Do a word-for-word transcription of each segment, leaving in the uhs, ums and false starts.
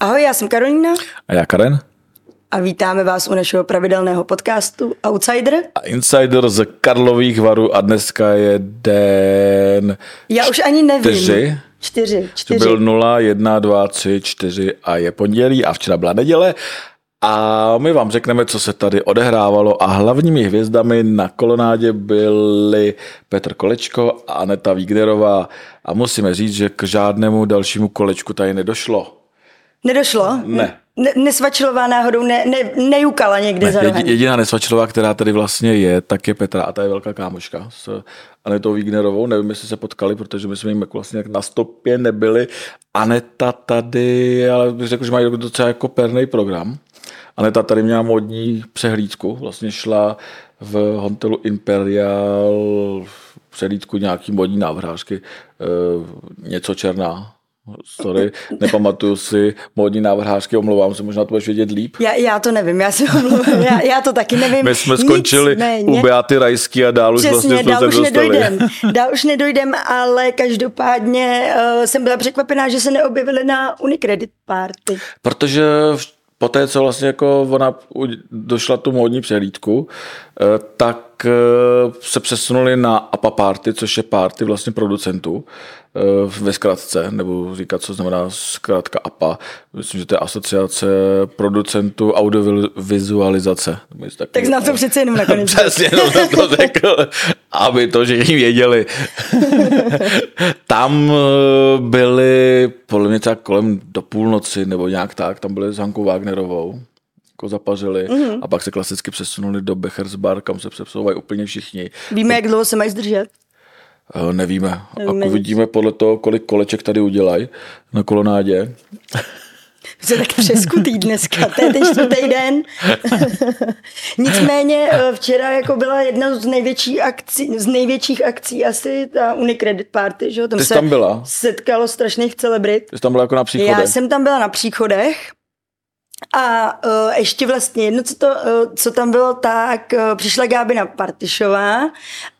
Ahoj, já jsem Karolina. A já Karen. A vítáme vás u našeho pravidelného podcastu Outsider a Insider z Karlových Varů a dneska je den... Já už ani nevím. Čtyři. Čtyři. čtyři. Byl nula, jedna, dva, tři, čtyři a je pondělí a včera byla neděle. A my vám řekneme, co se tady odehrávalo a hlavními hvězdami na kolonádě byli Petr Kolečko a Aneta Vígerová. A musíme říct, že k žádnému dalšímu kolečku tady nedošlo. Nedošlo? Ne. Ne, nesvačilová náhodou ne, ne, nejukala někde ne, za rohem. Jediná nesvačilová, která tady vlastně je, tak je Petra a ta je velká kámoška s Anetou Vígnerovou. Nevím, jestli se potkali, protože my jsme jim jako vlastně na stopě nebyli. Aneta tady, ale bych řekl, že mají docela jako pernej program. Aneta tady měla modní přehlídku, vlastně šla v hotelu Imperial přehlídku nějaký modní návrhářky, něco černá. Sorry, nepamatuju si módní návrhářky, omlouvám se, možná to budeš vědět líp. Já, já to nevím, já si omlouvám, já, já to taky nevím. My jsme skončili nic, u Beáty Rajský a dál přesně, už vlastně jsme dál už nedojdem, dál už nedojdem, ale každopádně uh, jsem byla překvapená, že se neobjevily na UniCredit Party. Protože v, po té, co vlastně jako ona došla tu módní přehlídku, uh, tak se přesunuli na A P A Party, což je party vlastně producentů ve zkratce, nebo říkat, co znamená zkrátka A P A. Myslím, že to je asociace producentů audiovizualizace. Tak, tak znám to přece jenom nakonec. Přesně, no, to řekl, aby to všichni věděli. Tam byli podle mě tak kolem do půlnoci, nebo nějak tak, tam byli s Hankou Vágnerovou. Jako zapařili mm-hmm. a pak se klasicky přesunuli do Becher's Bar, kam se přesouvají úplně všichni. Víme, jak dlouho se mají zdržet? Uh, nevíme. Nevíme. Uvidíme podle toho, kolik koleček tady udělají na kolonádě. Jsme tak přeskutý dneska, to je ten čtvrtý den. Nicméně včera jako byla jedna z, největší akcí, z největších akcí asi ta UniCredit Party, že jo? Tam Ty se tam byla. Setkalo strašných celebrit. Ty jsi tam byla jako na příchodech? Já jsem tam byla na příchodech. A uh, ještě vlastně jedno, co, to, uh, co tam bylo, tak uh, přišla Gábina Partišová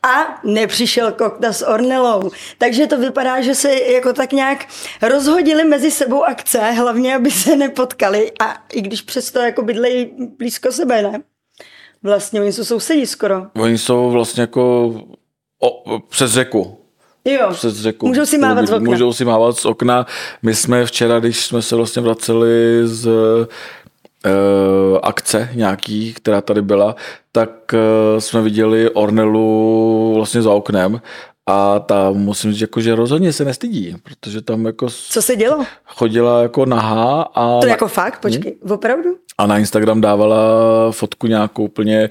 a nepřišel Kokta s Ornellou. Takže to vypadá, že se jako tak nějak rozhodili mezi sebou akce, hlavně, aby se nepotkali. A i když přesto jako bydlejí blízko sebe, ne? Vlastně oni jsou sousedí skoro. Oni jsou vlastně jako o, přes řeku. Jo, řeku, můžou si mávat z okna. Můžou si mávat z okna. My jsme včera, když jsme se vlastně vraceli z e, akce nějaký, která tady byla, tak e, jsme viděli Ornellu vlastně za oknem a ta musím říct, jako, že rozhodně se nestydí, protože tam jako... Co se dělo? Chodila jako nahá a... To na... jako fakt? Počkej, hmm? Opravdu? A na Instagram dávala fotku nějakou úplně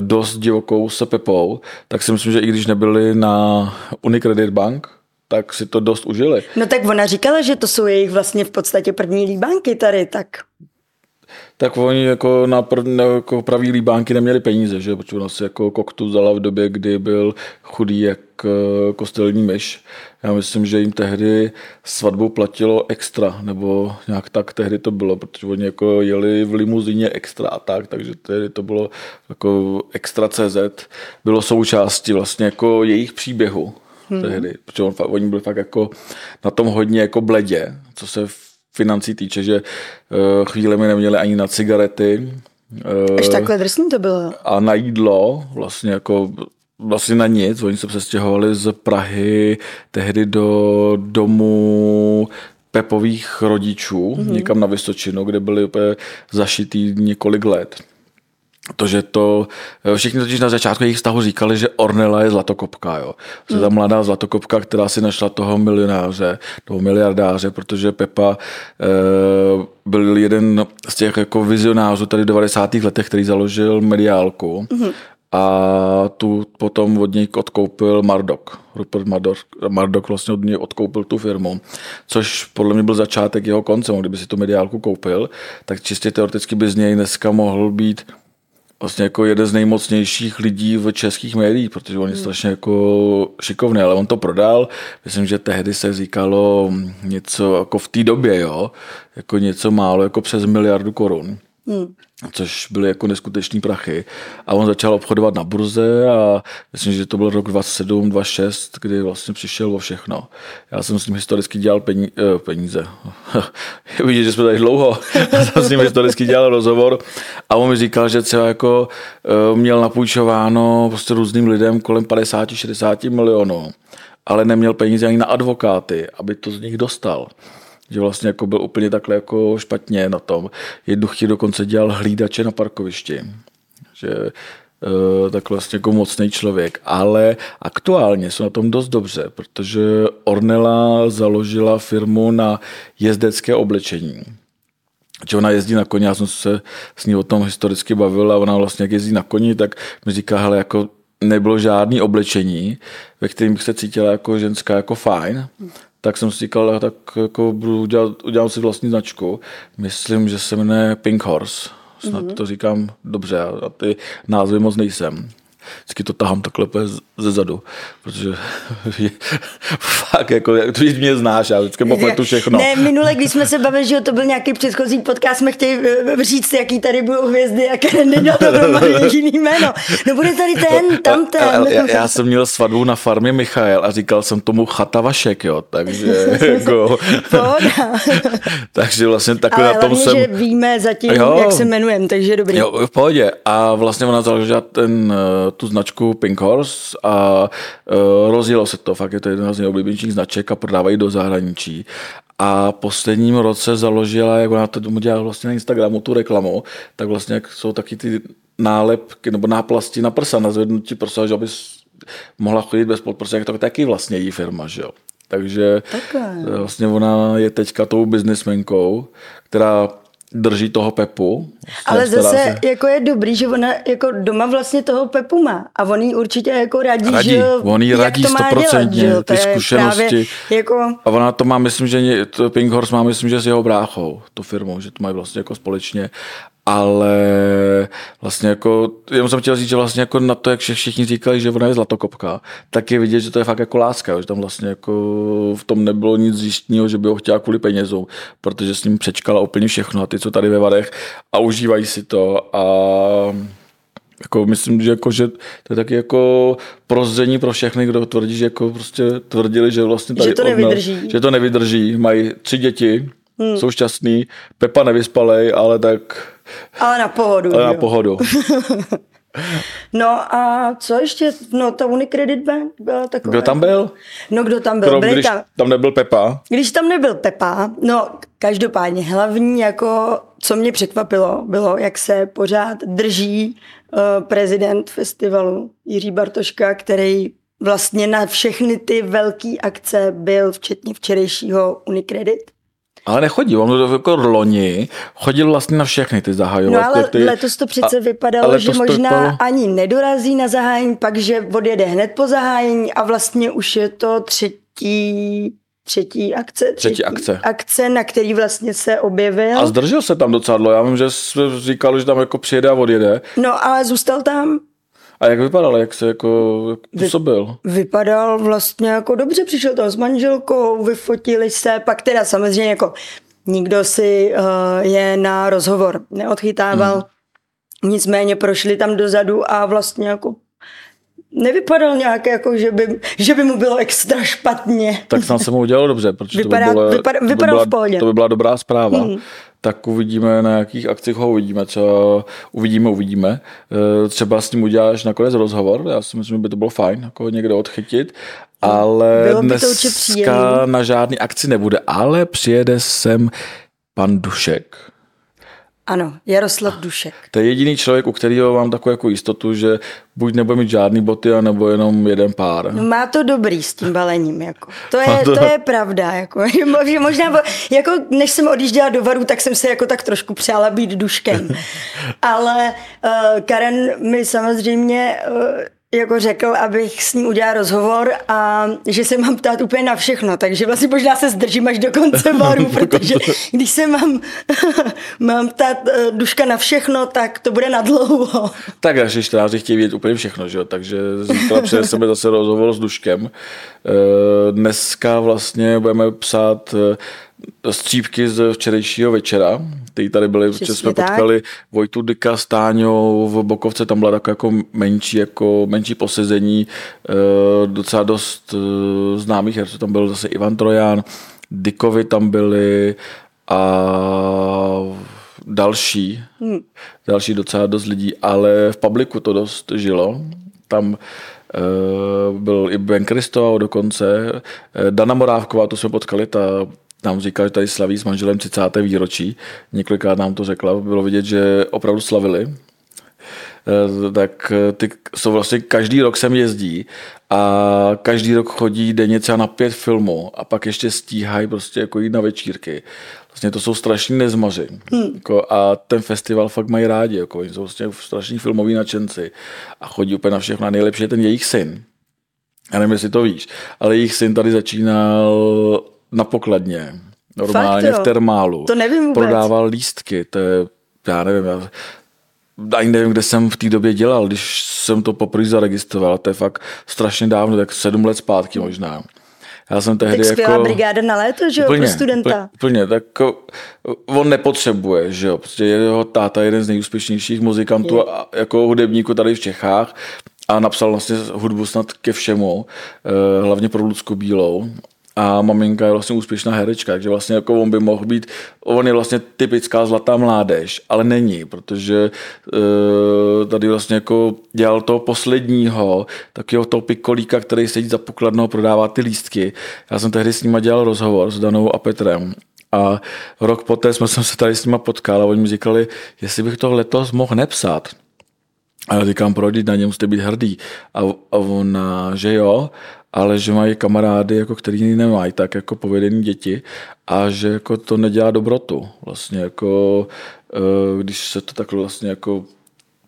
dost divokou se Pepou, tak si myslím, že i když nebyli na UniCredit Bank, tak si to dost užili. No tak ona říkala, že to jsou jejich vlastně v podstatě první líbánky tady, tak... Tak oni jako na prv, jako pravý líbánky neměli peníze, že? Protože ona si jako Koktu vzala v době, kdy byl chudý jak kostelní myš. Já myslím, že jim tehdy svatbu platilo extra, nebo nějak tak tehdy to bylo, protože oni jako jeli v limuzině extra a tak, takže tehdy to bylo jako extra C Z, bylo součástí vlastně jako jejich příběhu hmm. tehdy, protože on, oni byli fakt jako na tom hodně jako bledě, co se financí týče, že uh, chvílemi neměli ani na cigarety. Uh, Až takhle drsný to bylo. A na jídlo, vlastně jako vlastně na nic. Oni se přestěhovali z Prahy tehdy do domu Pepových rodičů, mm-hmm. někam na Vysočinu, kde byli úplně zašitý několik let. To, že to, všichni totiž na začátku jejich vztahu říkali, že Ornella je zlatokopka, jo. Je ta mladá zlatokopka, která si našla toho milionáře, toho miliardáře, protože Pepa e, byl jeden z těch jako vizionářů tady v devadesátých letech, který založil mediálku mm-hmm. a tu potom od něj odkoupil Murdoch. Rupert Murdoch, Murdoch vlastně od něj odkoupil tu firmu, což podle mě byl začátek jeho konce. Kdyby si tu mediálku koupil, tak čistě teoreticky by z něj dneska mohl být vlastně jako jeden z nejmocnějších lidí v českých médiích, protože on je strašně jako šikovný, ale on to prodal. Myslím, že tehdy se říkalo něco jako v té době, jo, jako něco málo, jako přes miliardu korun. Mm. což byly jako neskuteční prachy. A on začal obchodovat na burze a myslím, že to byl rok dvacet sedm, dvacet šest, kdy vlastně přišel o všechno. Já jsem s ním historicky dělal pení, peníze. Vidíte, že jsme tady dlouho. Já jsem s ním historicky dělal rozhovor a on mi říkal, že třeba jako měl napůjčováno prostě různým lidem kolem padesát až šedesát milionů, ale neměl peníze ani na advokáty, aby to z nich dostal. Že vlastně jako byl úplně takhle jako špatně na tom. Jednu chtěl dokonce dělal hlídače na parkovišti. Že e, tak vlastně jako mocný člověk. Ale aktuálně jsou na tom dost dobře, protože Ornella založila firmu na jezdecké oblečení. Že ona jezdí na koni, já jsem se s ní o tom historicky bavil a ona vlastně jak jezdí na koni, tak mi říká, hele, jako nebylo žádný oblečení, ve kterém bych se cítila jako ženská jako fajn, tak jsem si říkal, tak jako budu dělat, udělám si vlastní značku. Myslím, že se jmenuje Pink Horse. Snad mm-hmm. to říkám dobře, a ty názvy moc nejsem. Vždycky to tahám takhle ze zadu, protože fakt, jako, ty mě znáš, já vždycky popletu všechno. Ne, minule, když jsme se bavili, že to byl nějaký předchozí podcast, jsme chtěli říct, jaký tady budou hvězdy, jaké nedal dohromady jediný jméno. No bude tady ten, tam ten. A, a, já, já jsem měl svatbu na farmě Michael a říkal jsem tomu Chata Vašek, jo, takže jako... Pohoda. Takže vlastně takhle na tom hlavně, jsem... Ale že víme zatím, jo, jak se jmenujem, takže dobrý. Jo, v pohodě. A vlastně ona založila ten... tu značku Pink Horse a uh, rozjelo se to, fakt je to jedna z nejoblíbenějších značek a prodávají do zahraničí. A posledním roce založila, jak ona to dělala vlastně na Instagramu tu reklamu, tak vlastně jak jsou taky ty nálepky nebo náplasti na prsa, na zvednutí prsa, že aby mohla chodit bez podprsa, tak taky vlastně její firma, že jo. Takže okay. Vlastně ona je teďka tou biznismenkou, která drží toho Pepu. Ale zase se... jako je dobrý, že ona jako doma vlastně toho Pepu má a on jí určitě jako radí, radí. Že on jí radí sto procent ty zkušenosti. Jako... A ona to má, myslím, že Pink Horse má, myslím, že s jeho bráchou, tu firmu, že to mají vlastně jako společně. Ale vlastně jako, jenom jsem chtěl říct, že vlastně jako na to, jak všichni říkali, že ona je zlatokopka, tak je vidět, že to je fakt jako láska, že tam vlastně jako v tom nebylo nic zjištního, že by ho chtěla kvůli penězům, protože s ním přečkala úplně všechno a ty, co tady ve Varech a užívají si to a jako myslím, že, jako, že to je taky jako prozření pro všechny, kdo tvrdí, že jako prostě tvrdili, že vlastně tady že to nevydrží, odna, že to nevydrží, mají tři děti, hmm. jsou šťastný, Pepa nevyspalej, ale tak... Ale na pohodu. Ale na pohodu. No a co ještě? No ta UniCredit Bank byla taková. Kdo tam byl? No kdo tam byl? Krom, když tam, tam nebyl Pepa. Když tam nebyl Pepa, no každopádně hlavní jako, co mě překvapilo, bylo, jak se pořád drží uh, prezident festivalu Jiří Bartoška, který vlastně na všechny ty velké akce byl, včetně včerejšího UniCredit. Ale nechodí, on do jako loni chodil vlastně na všechny ty zahajovací. No ale ty... letos to přece a, vypadalo, že možná vypadalo... ani nedorazí na zahájení, pak že odjede hned po zahájení a vlastně už je to třetí, třetí akce. Třetí, třetí akce. Akce, na který vlastně se objevil. A zdržel se tam docela. Já vím, že říkal, že tam jako přijede a odjede. No ale zůstal tam. A jak vypadal, jak se jako jak působil? Vy, vypadal vlastně jako dobře, přišel tam s manželkou, vyfotili se, pak teda samozřejmě jako nikdo si uh, je na rozhovor neodchytával, mm. nicméně prošli tam dozadu a vlastně jako nevypadal nějak jako, že by, že by mu bylo extra špatně. Tak snad se mu udělalo dobře, protože vypadá, to, by bylo, vypadá, to, by byla, v pohodě. To by byla dobrá zpráva. Mm. Tak uvidíme, na jakých akcích ho uvidíme, co uvidíme, uvidíme. Třeba s ním uděláš nakonec rozhovor, já si myslím, že by to bylo fajn, jako někde odchytit, ale dneska na žádný akci nebude, ale přijede sem pan Dušek. Ano, Jaroslav Dušek. To je jediný člověk, u kterého mám takovou jako jistotu, že buď nebude mít žádný boty, anebo jenom jeden pár. No má to dobrý s tím balením. Jako. To, je, to... to je pravda. Jako. Možná, jako, než jsem odjížděla do Varu, tak jsem se jako tak trošku přála být Duškem. Ale uh, Karen mi samozřejmě... Uh, jako řekl, abych s ním udělal rozhovor a že se mám ptát úplně na všechno, takže vlastně možná se zdržím až do konce baru, protože když se mám, mám ptát Duška na všechno, tak to bude nadlouho. Tak naši čtenáři chtějí vědět úplně všechno, že jo, takže zítra přineseme zase rozhovor s Duškem. Dneska vlastně budeme psát střípky z včerejšího večera, ty tady byly, protože jsme tak potkali Vojtu Dyka s Táňou v Bokovce, tam byla takové jako menší, jako menší posezení, e, docela dost e, známých herců, tam byl zase Ivan Trojan, Dykovi tam byli a další, hmm. další docela dost lidí, ale v publiku to dost žilo, tam e, byl i Ben Kristo dokonce, e, Dana Morávková, to jsme potkali, ta nám říkala, že tady slaví s manželem třicáté výročí. Několikrát nám to řekla, bylo vidět, že opravdu slavili. Tak ty jsou vlastně, každý rok sem jezdí a každý rok chodí denně třeba na pět filmů a pak ještě stíhají prostě jako jít na večírky. Vlastně to jsou strašní nezmaři. Hmm. Jako a ten festival fakt mají rádi. Jako jsou vlastně strašní filmoví nadšenci a chodí úplně na všechno. Nejlepší je ten jejich syn. Já nevím, jestli to víš, ale jejich syn tady začínal na pokladně, normálně. Fakt, v termálu. To nevím vůbec. Prodával lístky, to je, já nevím, já ani nevím, kde jsem v té době dělal, když jsem to poprvé zaregistroval, to je fakt strašně dávno, tak sedm let zpátky možná. Já jsem tehdy tak skvělá jako brigáda na léto, že jo, pro studenta. Úplně, tak on nepotřebuje, že jo, protože jeho táta je jeden z nejúspěšnějších muzikantů je. A jako hudebníků tady v Čechách a napsal vlastně hudbu snad ke všemu, hlavně pro Lucku Bílou. A maminka je vlastně úspěšná herečka, takže vlastně jako on by mohl být, on je vlastně typická zlatá mládež, ale není, protože e, tady vlastně jako dělal toho posledního, takového toho pikolíka, který sedí za pokladnou, prodává ty lístky. Já jsem tehdy s nima dělal rozhovor s Danou a Petrem a rok poté jsme jsem se tady s nima potkal a oni mi říkali, jestli bych to letos mohl nepsat. A já říkám, proč, na ně musíte být hrdý. A, a ona, že jo, ale že mají kamarády, jako který nemají tak jako povedený děti a že jako to nedělá dobrotu. Vlastně jako, když se to takhle vlastně jako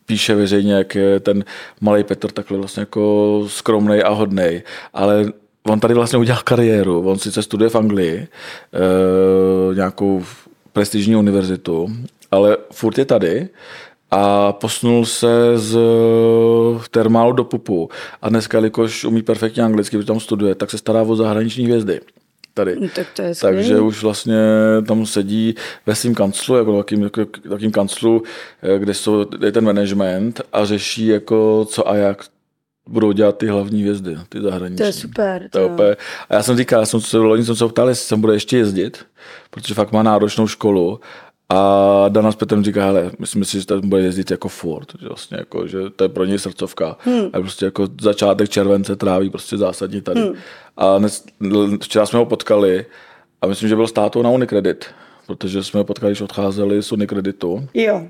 píše veřejně, jak je ten malej Petr takhle vlastně jako skromnej a hodnej, ale on tady vlastně udělal kariéru, on sice studuje v Anglii, nějakou prestižní univerzitu, ale furt je tady, a posunul se z termálu do pupu. A dneska, jelikož umí perfektně anglicky, protože tam studuje, tak se stará o zahraniční hvězdy. Tady. No, tak to je takže skvělý. Už vlastně tam sedí ve svým kanclu, jako takým, takým kanclu, kde jsou, je ten management a řeší, jako co a jak budou dělat ty hlavní hvězdy, ty zahraniční. To je super. To je opět. A já jsem říkal, já jsem se, jsem se ptal, jestli sem bude ještě jezdit, protože fakt má náročnou školu. A Dana s Petrem říká, hele, myslím si, že tam bude jezdit jako furt, že, vlastně jako, že to je pro něj srdcovka. Hmm. A prostě jako začátek července tráví prostě zásadně tady. Hmm. A dnes, včera jsme ho potkali a myslím, že byl s tátou na UniCredit, protože jsme ho potkali, když odcházeli z UniCreditu. Jo.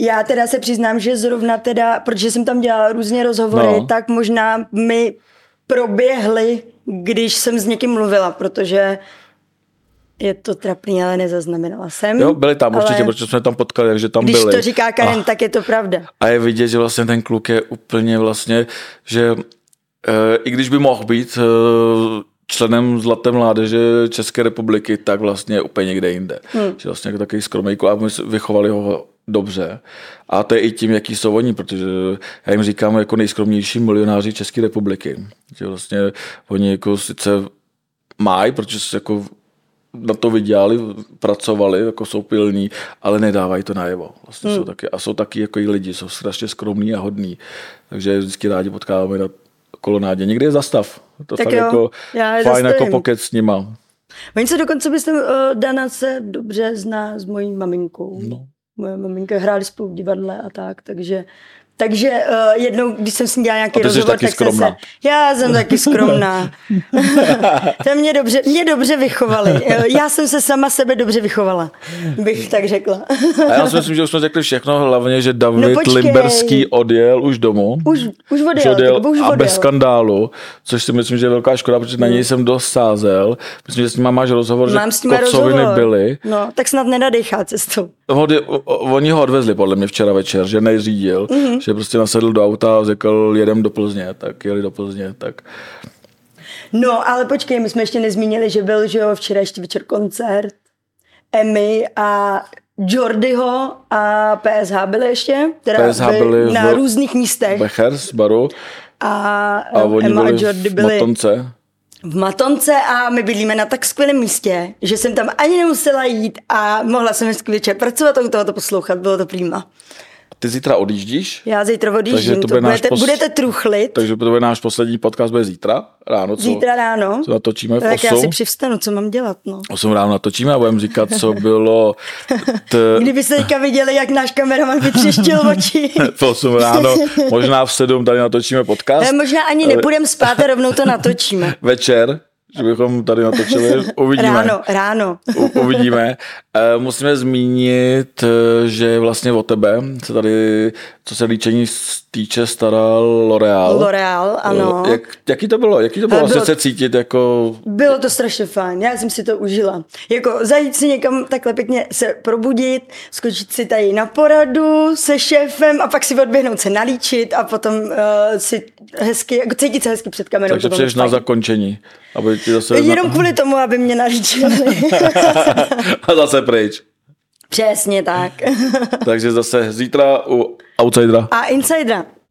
Já teda se přiznám, že zrovna teda, protože jsem tam dělala různě rozhovory, no. Tak možná mi proběhly, když jsem s někým mluvila, protože je to trapný, ale nezaznamenala jsem. Jo, byli tam určitě, ale protože jsme tam potkali, takže tam když byli. Když to říká Karen, a, tak je to pravda. A je vidět, že vlastně ten kluk je úplně vlastně, že e, i když by mohl být e, členem Zlaté mládeže České republiky, tak vlastně úplně někde jinde. Hmm. Že vlastně jako takový skromejku a my vychovali ho dobře. A to je i tím, jaký jsou oni, protože já jim říkám jako nejskromnější milionáři České republiky. Že vlastně oni jako sice mají, protože se jako na to vydělali, pracovali, jako jsou pilní, ale nedávají to najevo. Vlastně hmm. jsou taky, a jsou taky jako i lidi, jsou strašně skromní a hodní. Takže vždycky rádi potkáváme na kolonádě. Někdy je zastav. To tak fakt jo, jako fajn zastavím. Jako pokec s nima. Oni se dokonce, myslím, Dana se dobře zná s mojí maminkou. No. Moje maminka hráli spolu v divadle a tak, takže Takže uh, jednou, když jsem s ní dělala nějaký rozhovor, tak jsem se... Já jsem taky skromná. To mě dobře, mě dobře vychovali. Já jsem se sama sebe dobře vychovala, bych tak řekla. A já si myslím, že už jsme řekli všechno, hlavně, že David no Liberský odjel už domů. Už, už odjel. odjel už a odjel. Bez skandálu, což si myslím, že je velká škoda, protože na něj jsem dosázel. Myslím, že s ním máš rozhovor, Mám že kocoviny byly. No, tak snad nedadechá cestou. Oni ho odvezli podle mě včera večer, že neřídil, mm-hmm. že prostě nasedl do auta a řekl, jedem do Plzně, tak jeli do Plzně, tak. No, ale počkej, my jsme ještě nezmínili, že byl, že jo, včera ještě večer koncert Emmy a Jordyho a P S H byly ještě, teda P S H byli na v různých místech. Becher's Baru. A, a oni Emma byli a Jordy byli v Matonce. v Matonce a my bydlíme na tak skvělém místě, že jsem tam ani nemusela jít a mohla jsem hezky večer pracovat a u toho to poslouchat, bylo to prýma. Ty zítra odjíždíš? Já zítra odjíždím, to bude to budete, pos... budete truchlit. Takže to bude náš poslední podcast, bude zítra ráno, co, zítra ráno. Co natočíme v osm. Tak já si přivstanu, co mám dělat. No. osm ráno natočíme a budeme říkat, co bylo. T... Kdybyste teďka viděli, jak náš kameraman vytřeštil oči. V osm ráno, možná v sedm tady natočíme podcast. Ne, možná ani nepůjdeme spát a rovnou to natočíme. Večer. Že bychom tady natočili, uvidíme. Ráno, ráno. U, uvidíme. Musíme zmínit, že vlastně o tebe se tady, co se líčení týče, staral L'Oreal. L'Oreal, ano. Jak, jaký to bylo? Jaký to bylo, bylo vlastně se cítit jako... Bylo to strašně fajn, já jsem si to užila. Jako zajít si někam takhle pěkně se probudit, skočit si tady na poradu se šéfem a pak si odběhnout se nalíčit a potom uh, si hezky, jako cítit se hezky před kamerou. Takže přijdeš na zakončení, aby jenom kvůli tomu, aby mě nalíčili. A zase pryč. Přesně tak. Takže zase zítra u Outsidera. A Insidera.